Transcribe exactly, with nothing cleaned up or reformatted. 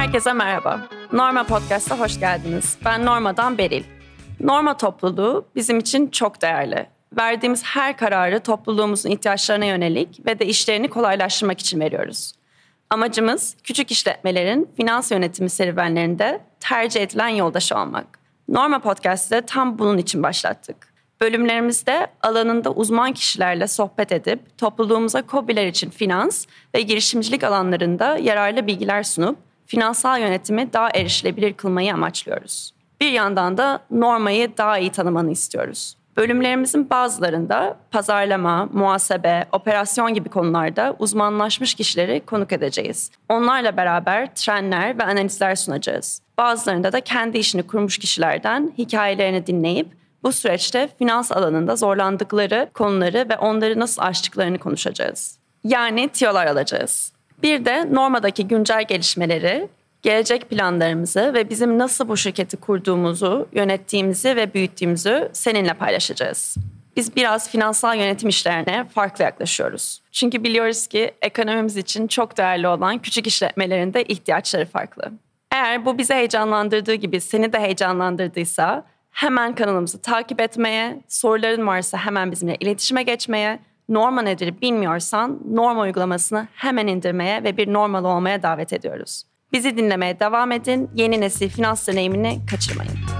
Herkese merhaba. Norma Podcast'a hoş geldiniz. Ben Norma'dan Beril. Norma topluluğu bizim için çok değerli. Verdiğimiz her kararı topluluğumuzun ihtiyaçlarına yönelik ve de işlerini kolaylaştırmak için veriyoruz. Amacımız küçük işletmelerin finans yönetimi serüvenlerinde tercih edilen yoldaşı olmak. Norma Podcast'ı da tam bunun için başlattık. Bölümlerimizde alanında uzman kişilerle sohbet edip topluluğumuza KOBİ'ler için finans ve girişimcilik alanlarında yararlı bilgiler sunup finansal yönetimi daha erişilebilir kılmayı amaçlıyoruz. Bir yandan da Norma'yı daha iyi tanımanı istiyoruz. Bölümlerimizin bazılarında pazarlama, muhasebe, operasyon gibi konularda uzmanlaşmış kişileri konuk edeceğiz. Onlarla beraber trendler ve analizler sunacağız. Bazılarında da kendi işini kurmuş kişilerden hikayelerini dinleyip bu süreçte finans alanında zorlandıkları konuları ve onları nasıl aştıklarını konuşacağız. Yani tiyolar alacağız. Bir de Norma'daki güncel gelişmeleri, gelecek planlarımızı ve bizim nasıl bu şirketi kurduğumuzu, yönettiğimizi ve büyüttüğümüzü seninle paylaşacağız. Biz biraz finansal yönetim işlerine farklı yaklaşıyoruz. Çünkü biliyoruz ki ekonomimiz için çok değerli olan küçük işletmelerin de ihtiyaçları farklı. Eğer bu bizi heyecanlandırdığı gibi seni de heyecanlandırdıysa hemen kanalımızı takip etmeye, soruların varsa hemen bizimle iletişime geçmeye, Norma nedir bilmiyorsan Norma uygulamasını hemen indirmeye ve bir normal olmaya davet ediyoruz. Bizi dinlemeye devam edin. Yeni nesil finans deneyimini kaçırmayın.